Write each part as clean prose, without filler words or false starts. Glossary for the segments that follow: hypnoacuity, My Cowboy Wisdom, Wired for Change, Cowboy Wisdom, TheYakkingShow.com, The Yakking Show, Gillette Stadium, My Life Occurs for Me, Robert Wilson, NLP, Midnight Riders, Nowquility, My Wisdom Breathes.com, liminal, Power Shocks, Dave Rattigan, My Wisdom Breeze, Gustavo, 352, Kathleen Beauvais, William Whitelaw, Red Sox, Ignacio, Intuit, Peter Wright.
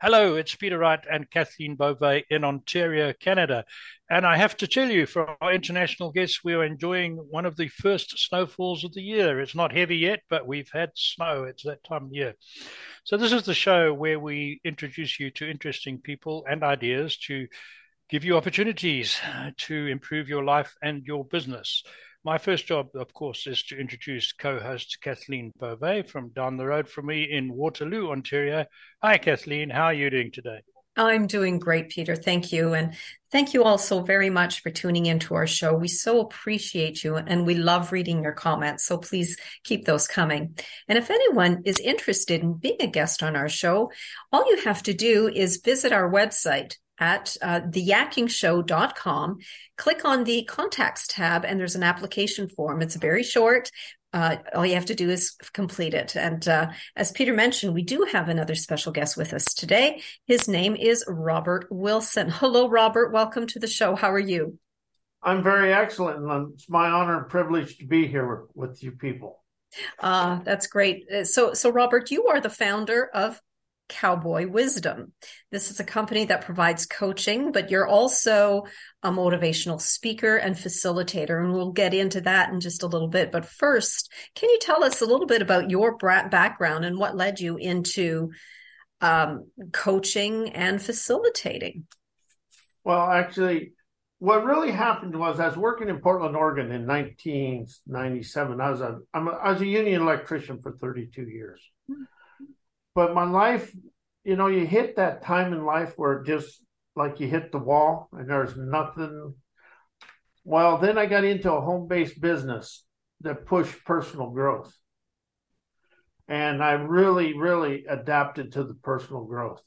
Hello, it's Peter Wright and Kathleen Beauvais in Ontario, Canada. And I have to tell you, for our international guests, we are enjoying one of the first snowfalls of the year. It's not heavy yet, but we've had snow. It's that time of year. So this is the show where we introduce you to interesting people and ideas to give you opportunities to improve your life and your business. My first job, of course, is to introduce co-host Kathleen Beauvais from down the road from me in Waterloo, Ontario. Hi, Kathleen. How are you doing today? I'm doing great, Peter. Thank you. And thank you all so very much for tuning into our show. We so appreciate you and we love reading your comments. So please keep those coming. And if anyone is interested in being a guest on our show, all you have to do is visit our website at TheYakkingShow.com. Click on the Contacts tab and there's an application form. It's very short. All you have to do is complete it. And as Peter mentioned, we do have another special guest with us today. His name is Robert Wilson. Hello, Robert. Welcome to the show. How are you? I'm very excellent. And it's my honor and privilege to be here with you people. That's great. So Robert, you are the founder of Cowboy Wisdom. This is a company that provides coaching, but you're also a motivational speaker and facilitator, and we'll get into that in just a little bit. But first, can you tell us a little bit about your background and what led you into coaching and facilitating? Well, actually, what really happened was I was working in Portland, Oregon in 1997. I was a union electrician for 32 years. Mm-hmm. But my life, you know, you hit that time in life where it just like you hit the wall and there's nothing. Well, then I got into a home-based business that pushed personal growth. And I really, really adapted to the personal growth.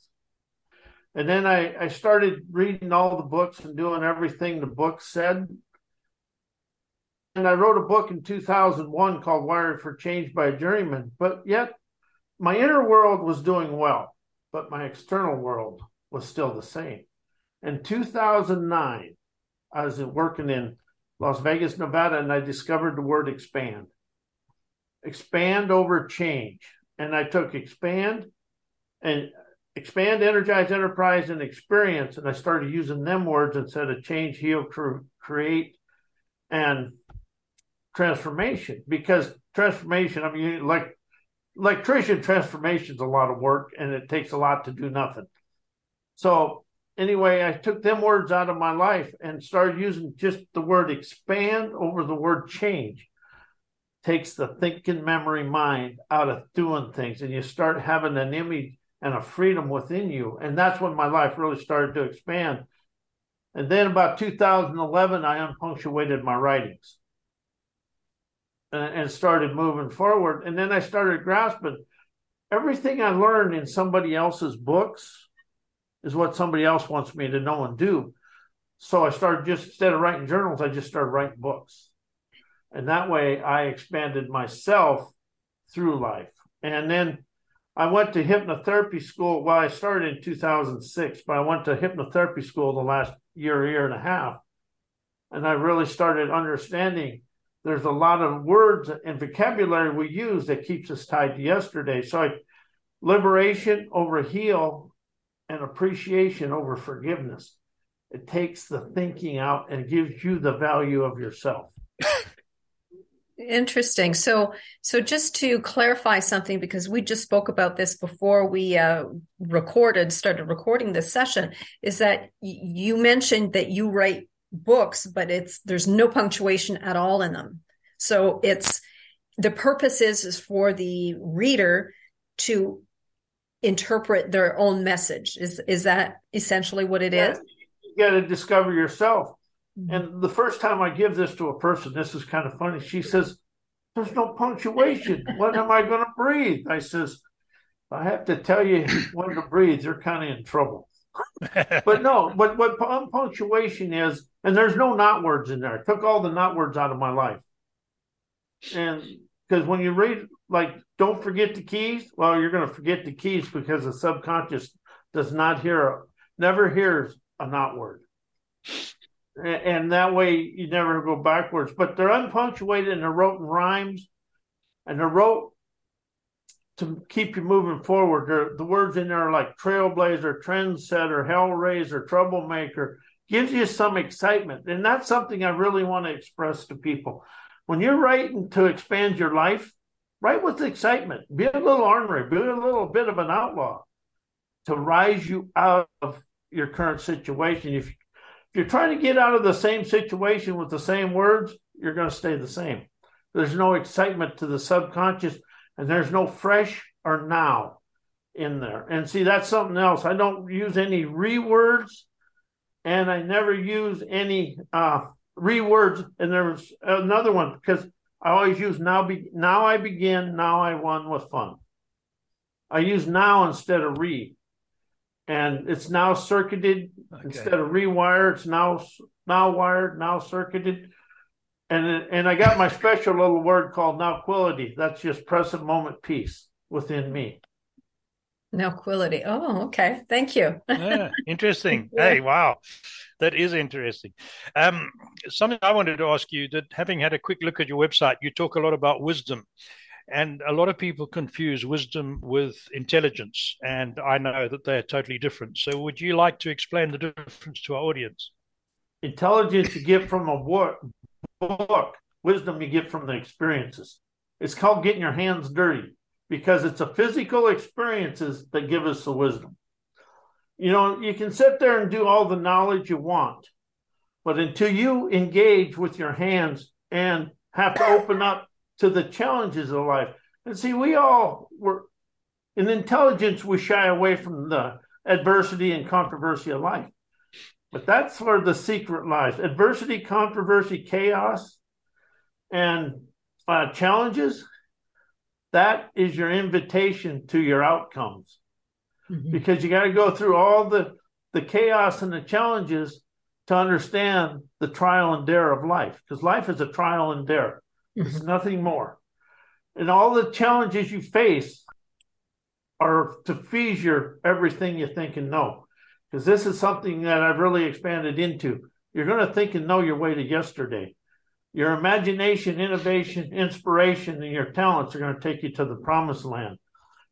And then I started reading all the books and doing everything the book said. And I wrote a book in 2001 called Wired for Change by a Journeyman. But yet, my inner world was doing well, but my external world was still the same. In 2009, I was working in Las Vegas, Nevada, and I discovered the word expand. Expand over change. And I took expand, energize, enterprise, and experience, and I started using them words instead of change, heal, create, and transformation. Because transformation, I mean, like electrician transformation is a lot of work and it takes a lot to do nothing. So anyway, I took them words out of my life and started using just the word expand over the word change. Takes the thinking, memory, mind out of doing things, and you start having an image and a freedom within you. And that's when my life really started to expand. And then about 2011, I unpunctuated my writings and started moving forward. And then I started grasping everything I learned in somebody else's books is what somebody else wants me to know and do. So I started just, instead of writing journals, I just started writing books. And that way I expanded myself through life. And then I went to hypnotherapy school. Well, I started in 2006, but I went to hypnotherapy school the last year and a half. And I really started understanding there's a lot of words and vocabulary we use that keeps us tied to yesterday. So liberation over heal and appreciation over forgiveness. It takes the thinking out and gives you the value of yourself. Interesting. So just to clarify something, because we just spoke about this before we started recording this session, is that you mentioned that you write books, but there's no punctuation at all in them. So the purpose is for the reader to interpret their own message. Is that essentially what it is? You got to discover yourself. Mm-hmm. And the first time I give this to a person, this is kind of funny. She says, "There's no punctuation. When am I going to breathe?" I says, "I have to tell you when to breathe. You're kind of in trouble." But no, what punctuation is, and there's no not words in there. I took all the not words out of my life. And because when you read, like, don't forget the keys, well, you're going to forget the keys because the subconscious never hears a not word. And that way you never go backwards. But they're unpunctuated and they're wrote in rhymes and they're wrote to keep you moving forward. There, the words in there are like trailblazer, trendsetter, hellraiser, troublemaker. Gives you some excitement. And that's something I really want to express to people. When you're writing to expand your life, write with excitement. Be a little ornery. Be a little bit of an outlaw to rise you out of your current situation. If you're trying to get out of the same situation with the same words, you're going to stay the same. There's no excitement to the subconscious, and there's no fresh or now in there. And see, that's something else. I don't use any rewords, and I never use any rewords. And there's another one, because I always use now I begin, now I won with fun. I use now instead of re. And it's now circuited instead of rewired. It's now wired, now circuited. And I got my special little word called nowquility. That's just present moment peace within me. Nowquility. Oh, okay. Thank you. Yeah, interesting. Yeah. Hey, wow. That is interesting. Something I wanted to ask you, that having had a quick look at your website, you talk a lot about wisdom. And a lot of people confuse wisdom with intelligence, and I know that they're totally different. So would you like to explain the difference to our audience? Intelligence you get from a book. Wisdom you get from the experiences. It's called getting your hands dirty, because it's the physical experiences that give us the wisdom. You know, you can sit there and do all the knowledge you want, but until you engage with your hands and have to open up to the challenges of life. And see, we all were, in intelligence, we shy away from the adversity and controversy of life. But that's where the secret lies. Adversity, controversy, chaos, and challenges, that is your invitation to your outcomes. Mm-hmm. Because you got to go through all the chaos and the challenges to understand the trial and dare of life. Because life is a trial and dare. It's nothing more. And all the challenges you face are to feed your everything you think and know. Because this is something that I've really expanded into. You're going to think and know your way to yesterday. Your imagination, innovation, inspiration, and your talents are going to take you to the promised land.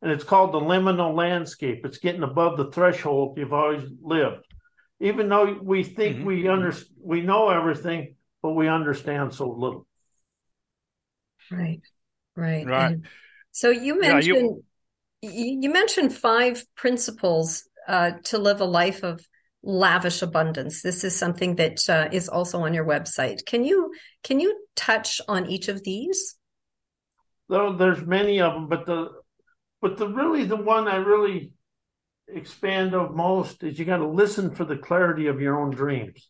And it's called the liminal landscape. It's getting above the threshold you've always lived. Even though we think we know everything, but we understand so little. Right. And so you mentioned you mentioned 5 principles to live a life of lavish abundance. This is something that is also on your website. Can you touch on each of these? Well, there's many of them, but the one I really expand on most is you got to listen for the clarity of your own dreams.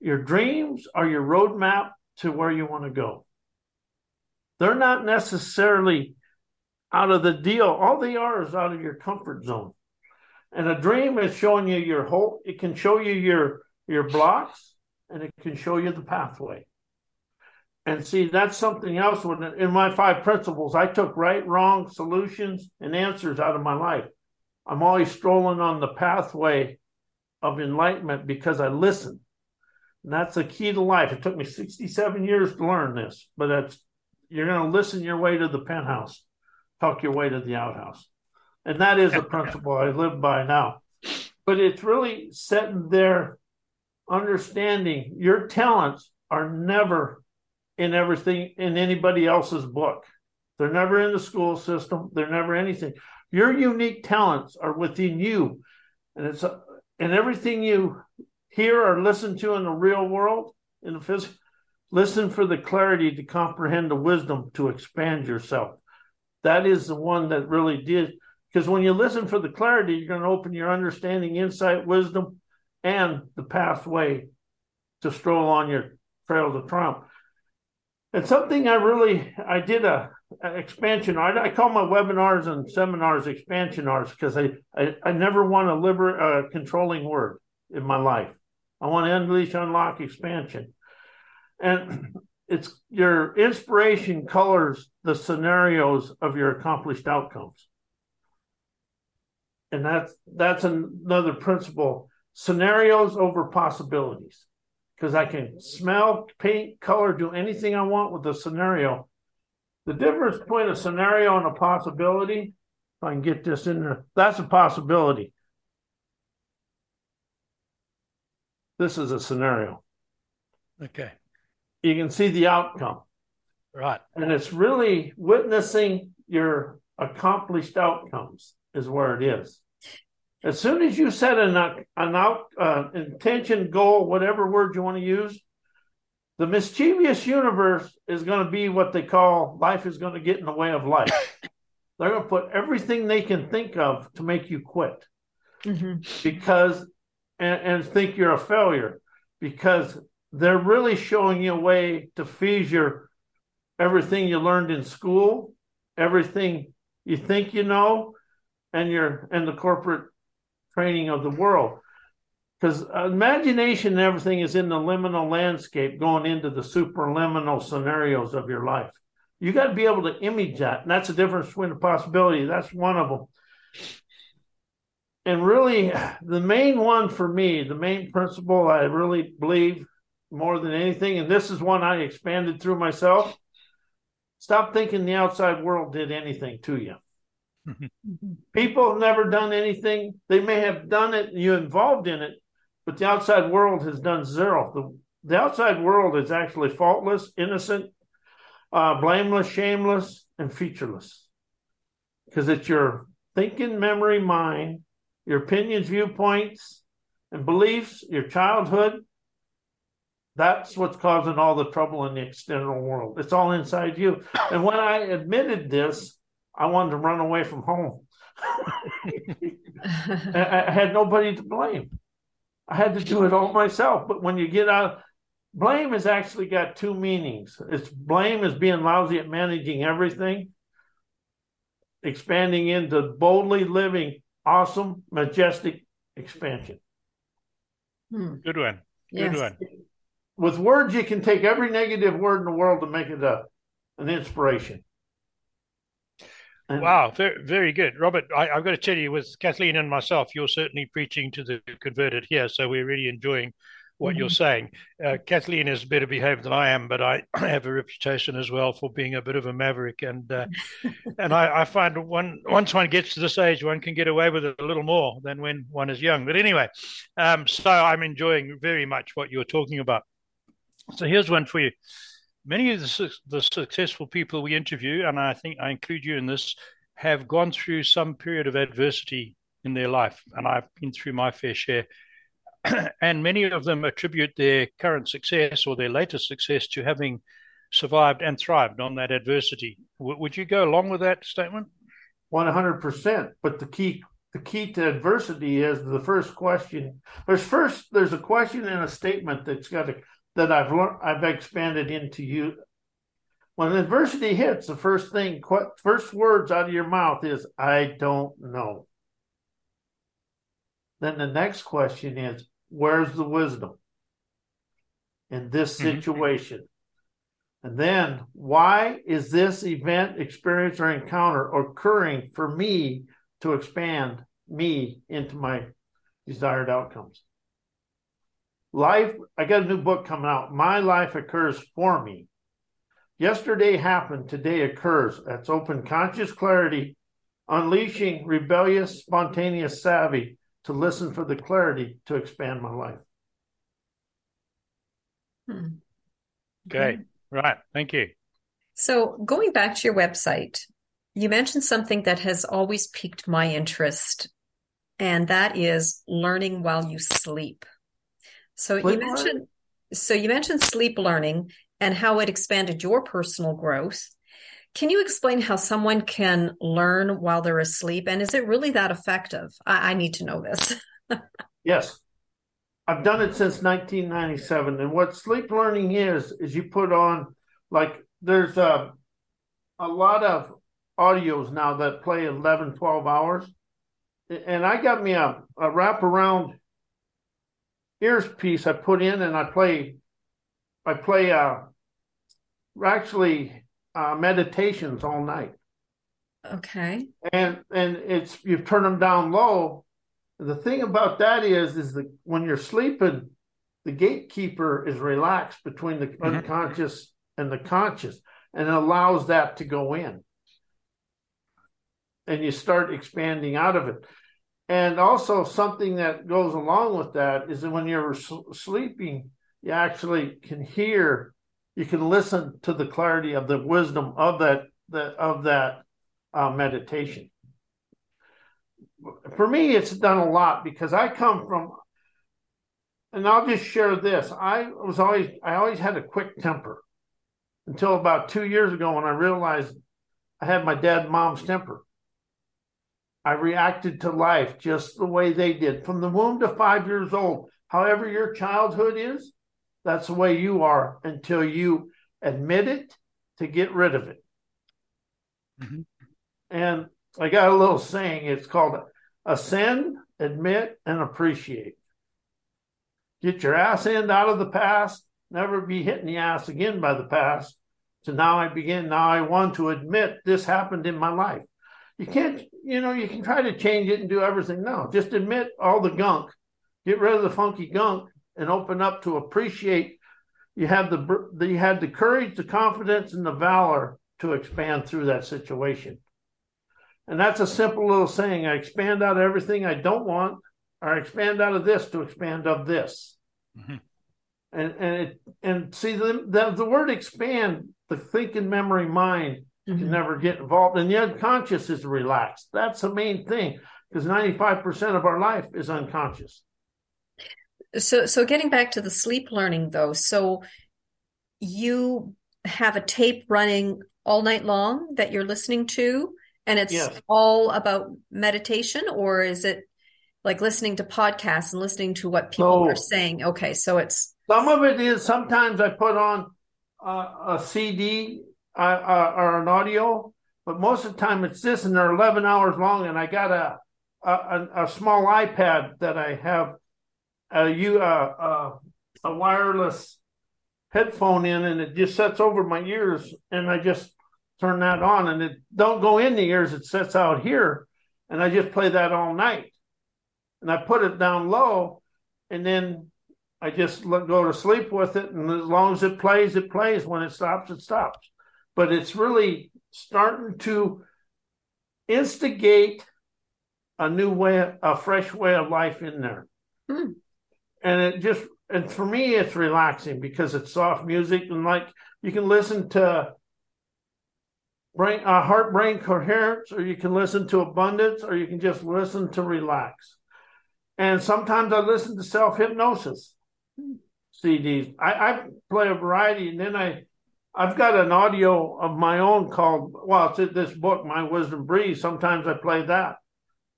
Your dreams are your roadmap to where you want to go. They're not necessarily out of the deal. All they are is out of your comfort zone. And a dream is showing you your whole, it can show you your blocks, and it can show you the pathway. And see, that's something else. In my 5 principles, I took right, wrong, solutions, and answers out of my life. I'm always strolling on the pathway of enlightenment because I listen. And that's the key to life. It took me 67 years to learn this, but that's, you're going to listen your way to the penthouse, talk your way to the outhouse. And that is a principle I live by now. But it's really sitting there, understanding your talents are never in everything, in anybody else's book. They're never in the school system. They're never anything. Your unique talents are within you. And it's and everything you hear or listen to in the real world, in the physical, listen for the clarity to comprehend the wisdom to expand yourself. That is the one that really did. Because when you listen for the clarity, you're going to open your understanding, insight, wisdom, and the pathway to stroll on your trail to triumph. And something I did an expansion. I call my webinars and seminars expansion arts, because I never want to liberate a controlling word in my life. I want to unleash, unlock, expansion. And it's your inspiration colors the scenarios of your accomplished outcomes. And that's another principle, scenarios over possibilities, because I can smell, paint, color, do anything I want with a scenario. The difference between a scenario and a possibility, if I can get this in there, that's a possibility. This is a scenario. Okay. You can see the outcome. Right. And it's really witnessing your accomplished outcomes is where it is. As soon as you set an intention, goal, whatever word you want to use, the mischievous universe is going to be what they call life is going to get in the way of life. They're going to put everything they can think of to make you quit. Mm-hmm. And think you're a failure, because they're really showing you a way to fissure everything you learned in school, everything you think you know, and the corporate training of the world. Because imagination and everything is in the liminal landscape going into the superliminal scenarios of your life. You got to be able to image that. And that's the difference between the possibility. That's one of them. And really, the main one for me, the main principle I really believe more than anything, and this is one I expanded through myself, stop thinking the outside world did anything to you. People have never done anything. They may have done it, and you're involved in it, but the outside world has done zero. The outside world is actually faultless, innocent, blameless, shameless, and featureless. Because it's your thinking, memory, mind, your opinions, viewpoints, and beliefs, your childhood, that's what's causing all the trouble in the external world. It's all inside you. And when I admitted this, I wanted to run away from home. I had nobody to blame. I had to do it all myself. But when you get out, blame has actually got two meanings. It's blame is being lousy at managing everything, expanding into boldly living awesome, majestic expansion. Good one. Yes. Good one. With words, you can take every negative word in the world to make it an inspiration. And wow, very, very good. Robert, I've got to tell you, with Kathleen and myself, you're certainly preaching to the converted here, so we're really enjoying what you're saying. Kathleen is better behaved than I am, but I have a reputation as well for being a bit of a maverick. And and I find once one gets to this age, one can get away with it a little more than when one is young. But anyway, so I'm enjoying very much what you're talking about. So here's one for you. Many of the successful people we interview, and I think I include you in this, have gone through some period of adversity in their life. And I've been through my fair share. And many of them attribute their current success or their latest success to having survived and thrived on that adversity. Would you go along with that statement? 100%. But the key to adversity is the first question. There's a question and a statement that I've expanded into you. When adversity hits, the first words out of your mouth is, I don't know. Then the next question is, where's the wisdom in this situation? Mm-hmm. And then, why is this event, experience, or encounter occurring for me to expand me into my desired outcomes? I got a new book coming out, My Life Occurs for Me. Yesterday happened, today occurs. That's open conscious clarity, unleashing rebellious, spontaneous savvy, to listen for the clarity to expand my life. Okay, right. Thank you. So going back to your website, you mentioned something that has always piqued my interest, and that is learning while you sleep. So you mentioned sleep learning and how it expanded your personal growth. Can you explain how someone can learn while they're asleep? And is it really that effective? I need to know this. Yes. I've done it since 1997. And what sleep learning is you put on, like, there's a lot of audios now that play 11, 12 hours. And I got me a wraparound earpiece I put in, and I play meditations all night. Okay. And it's, you turn them down low. The thing about that is that when you're sleeping, the gatekeeper is relaxed between the unconscious and the conscious. and allows that to go in. And you start expanding out of it. And also something that goes along with that is that when you're sleeping, you actually can hear, you can listen to the clarity of the wisdom of that meditation. For me, it's done a lot because I come from, and I'll just share this. I always had a quick temper until about 2 years ago when I realized I had my dad and mom's temper. I reacted to life just the way they did. From the womb to 5 years old, however your childhood is, that's the way you are until you admit it to get rid of it. Mm-hmm. And I got a little saying. It's called ascend, admit, and appreciate. Get your ass end out of the past. Never be hit in the ass again by the past. So now I want to admit this happened in my life. You can't, you can try to change it and do everything. No, just admit all the gunk, get rid of the funky gunk, and open up to appreciate. You had the courage, the confidence, and the valor to expand through that situation. And that's a simple little saying. I expand out of everything I don't want, or I expand out of this to expand of this. Mm-hmm. And see, the word expand, the thinking, memory, mind, you can never get involved. And the unconscious is relaxed. That's the main thing, because 95% of our life is unconscious. So getting back to the sleep learning, though, so you have a tape running all night long that you're listening to, and it's all about meditation, or is it like listening to podcasts and listening to what people are saying? Okay, so it's... Some of it is, sometimes I put on a CD or an audio, but most of the time it's this, and they're 11 hours long. And I got a small iPad that I have a wireless headphone in, and it just sets over my ears, and I just turn that on, and it don't go in the ears; it sets out here, and I just play that all night, and I put it down low, and then I just go to sleep with it, and as long as it plays, it plays. When it stops, it stops. But it's really starting to instigate a new way, a fresh way of life in there. Mm. And for me, it's relaxing because it's soft music. And like you can listen to heart-brain coherence, or you can listen to abundance, or you can just listen to relax. And sometimes I listen to self-hypnosis CDs. I play a variety, and then I've got an audio of my own called, it's in this book, My Wisdom Breeze. Sometimes I play that.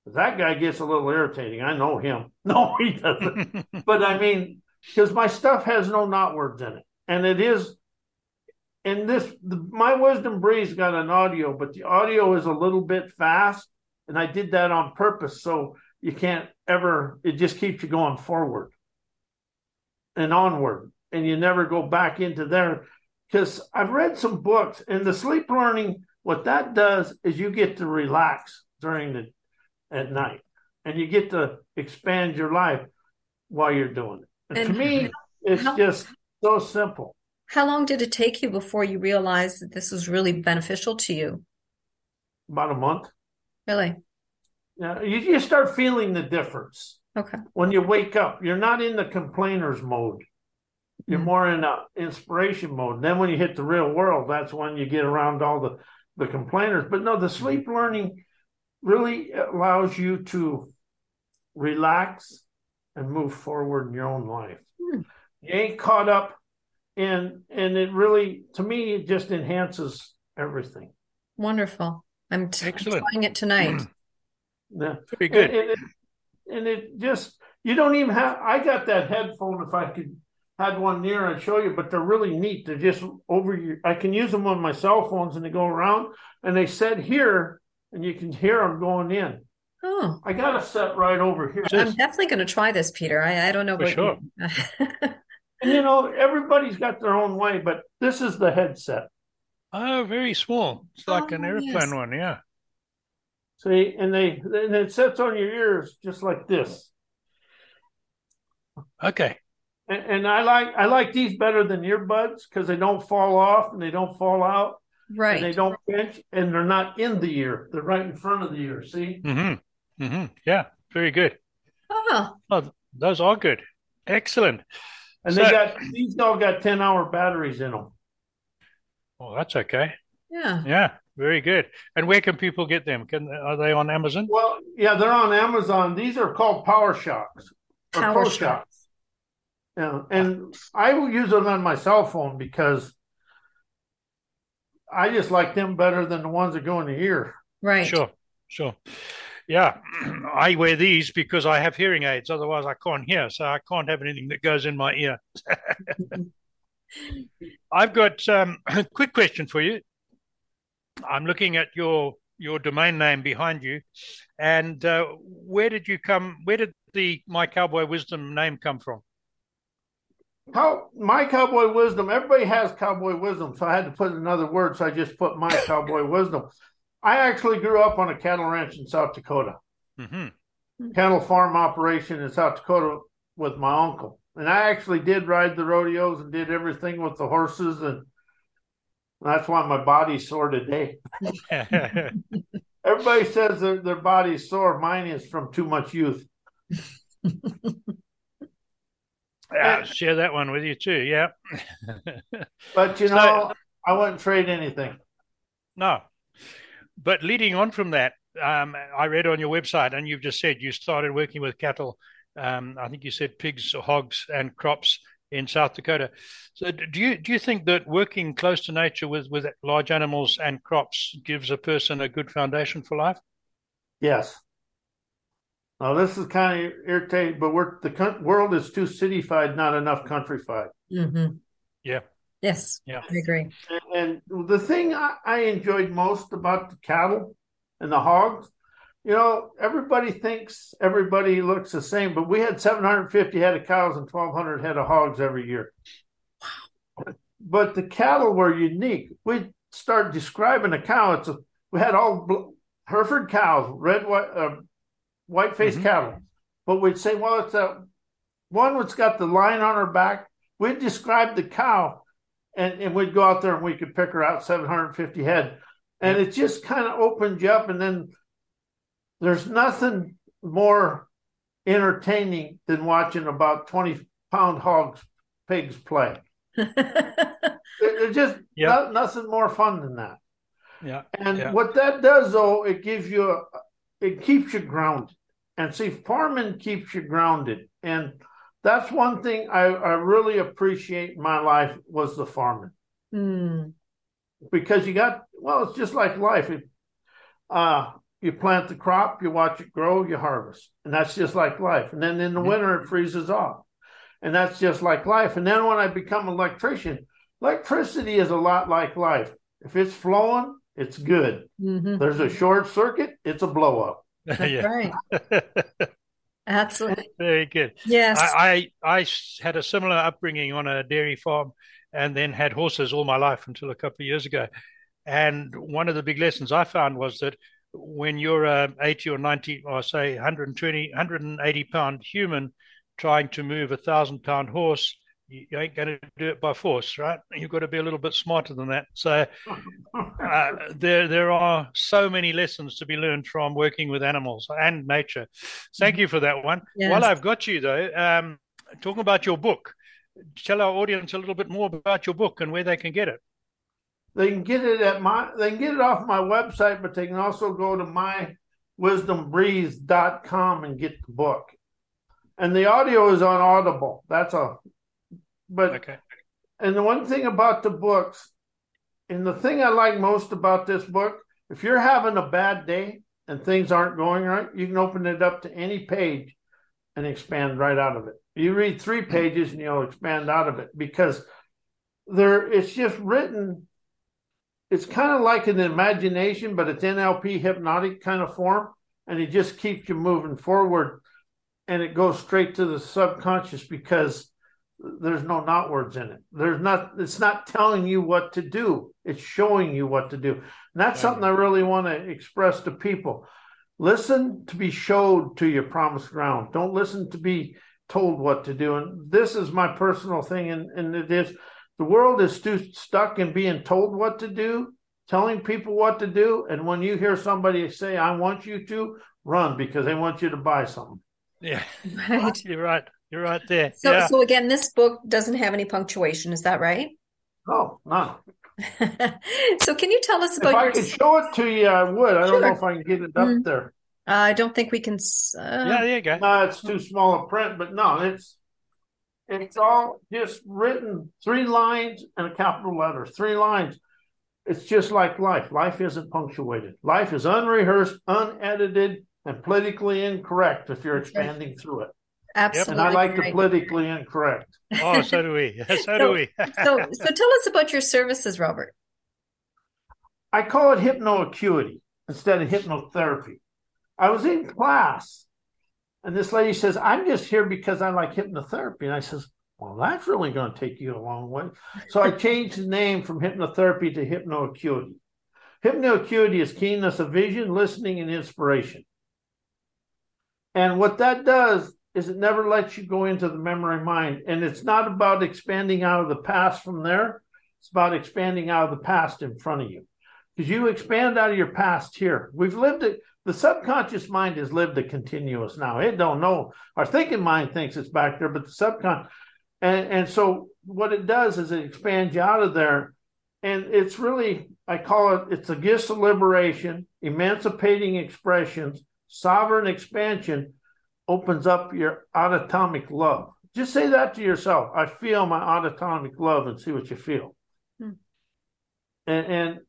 That guy gets a little irritating. I know him. No, he doesn't. But I mean, because my stuff has no not words in it. And it is, and My Wisdom Breeze got an audio, but the audio is a little bit fast. And I did that on purpose. So you can't ever, it just keeps you going forward and onward. And you never go back into there. Because I've read some books, and the sleep learning, what that does is you get to relax at night, and you get to expand your life while you're doing it. And to me, it's just so simple. How long did it take you before you realized that this was really beneficial to you? About a month. Really? Yeah, you start feeling the difference. Okay. When you wake up, you're not in the complainer's mode. You're more in an inspiration mode. And then when you hit the real world, that's when you get around all the complainers. But no, the sleep learning really allows you to relax and move forward in your own life. Mm. You ain't caught up and it really, to me, it just enhances everything. Wonderful. I'm trying it tonight. Yeah. Pretty good. And it just, you don't even have, I got that headphone if I could, had one near, I'd show you, but they're really neat. They're just over your, I can use them on my cell phones, and they go around, and they set here, and you can hear them going in. Oh, I got a set right over here. I'm definitely going to try this, Peter. I don't know. For sure. And everybody's got their own way, but this is the headset. Oh, very small. It's like an airplane one, yeah. See, and it sets on your ears just like this. Okay. And I like these better than earbuds because they don't fall off and they don't fall out. Right. And they don't pinch, and they're not in the ear. They're right in front of the ear, see? Mm-hmm. Mm-hmm. Yeah, very good. Uh-huh. Oh, those are good. Excellent. And so, these all got 10-hour batteries in them. Oh, that's okay. Yeah. Yeah, very good. And where can people get them? Are they on Amazon? Well, yeah, they're on Amazon. These are called Power Shocks. Power Shocks. Yeah, and I will use them on my cell phone because I just like them better than the ones that go in the ear. Right. Sure, sure. Yeah, I wear these because I have hearing aids. Otherwise, I can't hear, so I can't have anything that goes in my ear. I've got a quick question for you. I'm looking at your domain name behind you, and where did the My Cowboy Wisdom name come from? My Cowboy Wisdom, everybody has Cowboy Wisdom, so I had to put another word, so I just put My Cowboy Wisdom. I actually grew up on a cattle ranch in South Dakota. Mm-hmm. Cattle farm operation in South Dakota with my uncle. And I actually did ride the rodeos and did everything with the horses, and that's why my body's sore today. Everybody says their body's sore. Mine is from too much youth. I'll share that one with you too, yeah. But, I wouldn't trade anything. No. But leading on from that, I read on your website, and you've just said you started working with cattle. I think you said pigs, hogs, and crops in South Dakota. So do you think that working close to nature with large animals and crops gives a person a good foundation for life? Yes. Now, this is kind of irritating, but the world is too city-fied, not enough country-fied. Mm-hmm. Yeah. Yes, yeah. I agree. And the thing I enjoyed most about the cattle and the hogs, everybody thinks everybody looks the same, but we had 750 head of cows and 1,200 head of hogs every year. Wow. But the cattle were unique. We'd start describing a cow. We had all Hereford cows, red, white, white-faced mm-hmm. cattle. But we'd say, well, it's that one that's got the line on her back. We'd describe the cow, and we'd go out there and we could pick her out 750 head. And it just kind of opened you up. And then there's nothing more entertaining than watching about 20-pound pigs play. There's just nothing more fun than that. Yeah. And what that does, though, it gives you it keeps you grounded. And see, farming keeps you grounded. And that's one thing I really appreciate in my life was the farming. Mm. Because it's just like life. You plant the crop, you watch it grow, you harvest. And that's just like life. And then in the winter, it freezes off. And that's just like life. And then when I become an electrician, electricity is a lot like life. If it's flowing, it's good. Mm-hmm. There's a short circuit, it's a blow up. That's right. Absolutely. Very good. Yes. I had a similar upbringing on a dairy farm and then had horses all my life until a couple of years ago. And one of the big lessons I found was that when you're a 80 or 90 or say 120, 180-pound human trying to move a 1,000-pound horse, you ain't going to do it by force, right? You've got to be a little bit smarter than that. So there are so many lessons to be learned from working with animals and nature. Thank you for that one. Yes. While I've got you, though, talking about your book, tell our audience a little bit more about your book and where they can get it. They can get it they can get it off my website, but they can also go to mywisdombreathe.com and get the book. And the audio is on Audible. And the one thing about the books, and the thing I like most about this book, if you're having a bad day and things aren't going right, you can open it up to any page and expand right out of it. You read 3 pages and you'll expand out of it because it's just written. It's kind of like an imagination, but it's NLP hypnotic kind of form, and it just keeps you moving forward, and it goes straight to the subconscious because there's no not words in it. It's not telling you what to do. It's showing you what to do. And that's something I really want to express to people. Listen to be showed to your promised ground. Don't listen to be told what to do. And this is my personal thing. And it is, the world is too stuck in being told what to do. telling people what to do. And when you hear somebody say, I want you to, run, because they want you to buy something. Yeah, right. You're right. You're right there. So, yeah. So again, this book doesn't have any punctuation. Is that right? No, none. So can you tell us about your... If I could show it to you, I would. I don't know if I can get it up there. I don't think we can... Yeah, there you go. No, it's too small a print, but no, it's all just written, 3 lines and a capital letter, 3 lines. It's just like life. Life isn't punctuated. Life is unrehearsed, unedited, and politically incorrect if you're expanding through it. Absolutely. And I like the politically incorrect. Oh, so do we. So do we. So tell us about your services, Robert. I call it hypnoacuity instead of hypnotherapy. I was in class, and this lady says, I'm just here because I like hypnotherapy. And I says, well, that's really going to take you a long way. So I changed the name from hypnotherapy to hypnoacuity. Hypnoacuity is keenness of vision, listening, and inspiration. And what that does is it never lets you go into the memory mind. And it's not about expanding out of the past from there. It's about expanding out of the past in front of you. Because you expand out of your past here. We've lived it. The subconscious mind has lived a continuous now. It don't know. Our thinking mind thinks it's back there, but the subconscious. And so what it does is it expands you out of there. And it's really, I call it, it's a gift of liberation, emancipating expressions, sovereign expansion, opens up your autotomic love. Just say that to yourself. I feel my autotomic love, and see what you feel. And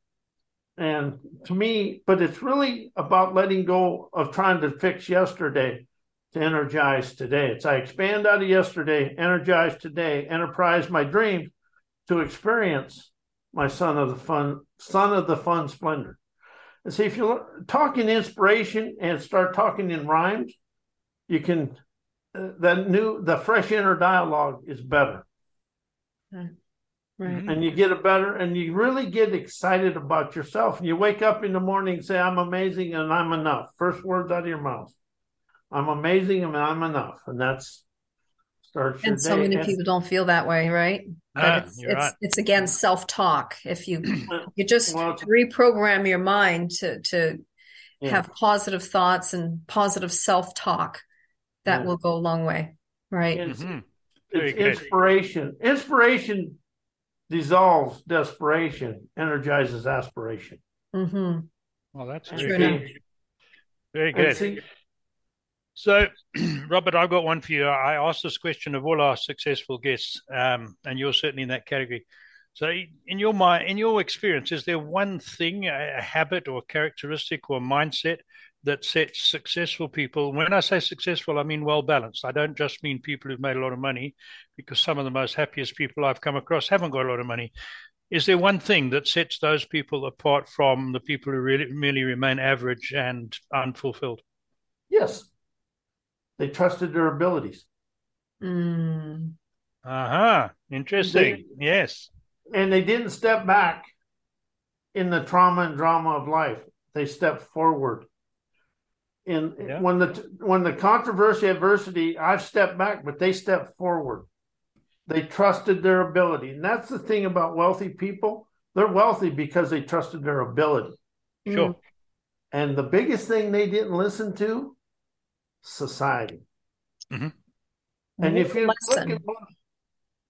to me, but it's really about letting go of trying to fix yesterday to energize today. It's I expand out of yesterday, energize today, enterprise my dreams to experience my son of the fun splendor. And see, if you look, talk in inspiration and start talking in rhymes, you can, the fresh inner dialogue is better. Right. And you get it better, and you really get excited about yourself. And you wake up in the morning and say, I'm amazing and I'm enough. First words out of your mouth. I'm amazing and I'm enough. And that's starts your day. And so many people don't feel that way, right? But it's again, self-talk. If you just reprogram your mind to have positive thoughts and positive self-talk, that will go a long way, right? It's inspiration. Inspiration dissolves desperation, energizes aspiration. Well, that's very, very good. So, Robert, I've got one for you. I asked this question of all our successful guests, and you're certainly in that category. So in your mind, in your experience, is there one thing, a habit or characteristic or mindset that sets successful people? When I say successful, I mean well-balanced. I don't just mean people who've made a lot of money, because some of the most happiest people I've come across haven't got a lot of money. Is there one thing that sets those people apart from the people who really merely remain average and unfulfilled? Yes. They trusted their abilities. Interesting. Yes. And they didn't step back in the trauma and drama of life. They stepped forward. And when the controversy, adversity, I've stepped back, but they stepped forward. They trusted their ability. And that's the thing about wealthy people. They're wealthy because they trusted their ability. Sure. And the biggest thing they didn't listen to, society. And if you look at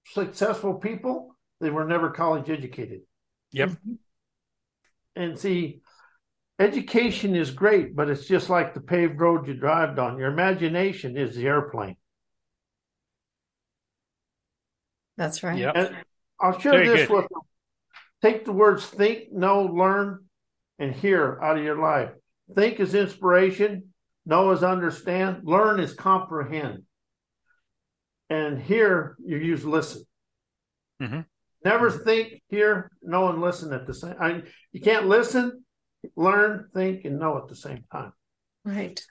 successful people, they were never college educated. And see, education is great, but it's just like the paved road you drive on. Your imagination is the airplane. That's right. And I'll share this with you. Take the words think, know, learn, and hear out of your life. Think is inspiration. Know is understand. Learn is comprehend. And hear, you use listen. Never think, hear, know, and listen at the same time. You can't listen, learn, think, and know at the same time. Right.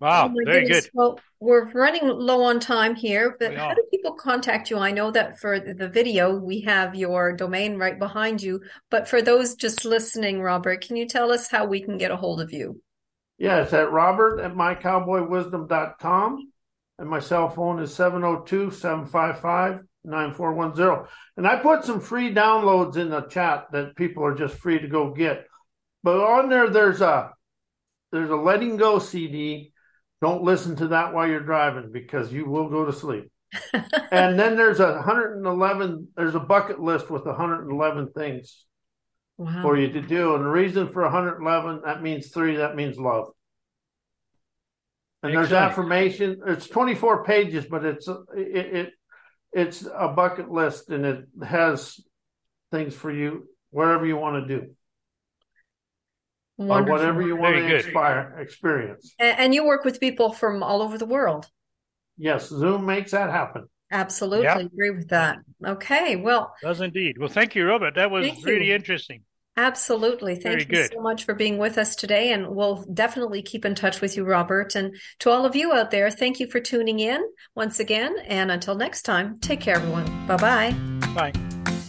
Wow, very good. Well, we're running low on time here, but how do people contact you? I know that for the video, we have your domain right behind you. But for those just listening, Robert, can you tell us how we can get a hold of you? Yeah, it's at robert@mycowboywisdom.com. And my cell phone is 702-755-5555. 9410. And I put some free downloads in the chat that people are just free to go get. But on there, there's a Letting Go CD. Don't listen to that while you're driving because you will go to sleep. And then there's a bucket list with 111 things for you to do. And the reason for 111, that means 3, that means love. And there's affirmation. It's 24 pages, but it's a bucket list, and it has things for you wherever you want to do. Wonderful. Or whatever you want to experience. And you work with people from all over the world. Yes, Zoom makes that happen. Absolutely. Yep. Agree with that. Okay, well. Does indeed. Well, thank you, Robert. That was really interesting. Absolutely. Thank you so much for being with us today. And we'll definitely keep in touch with you, Robert. And to all of you out there, thank you for tuning in once again. And until next time, take care, everyone. Bye-bye. Bye.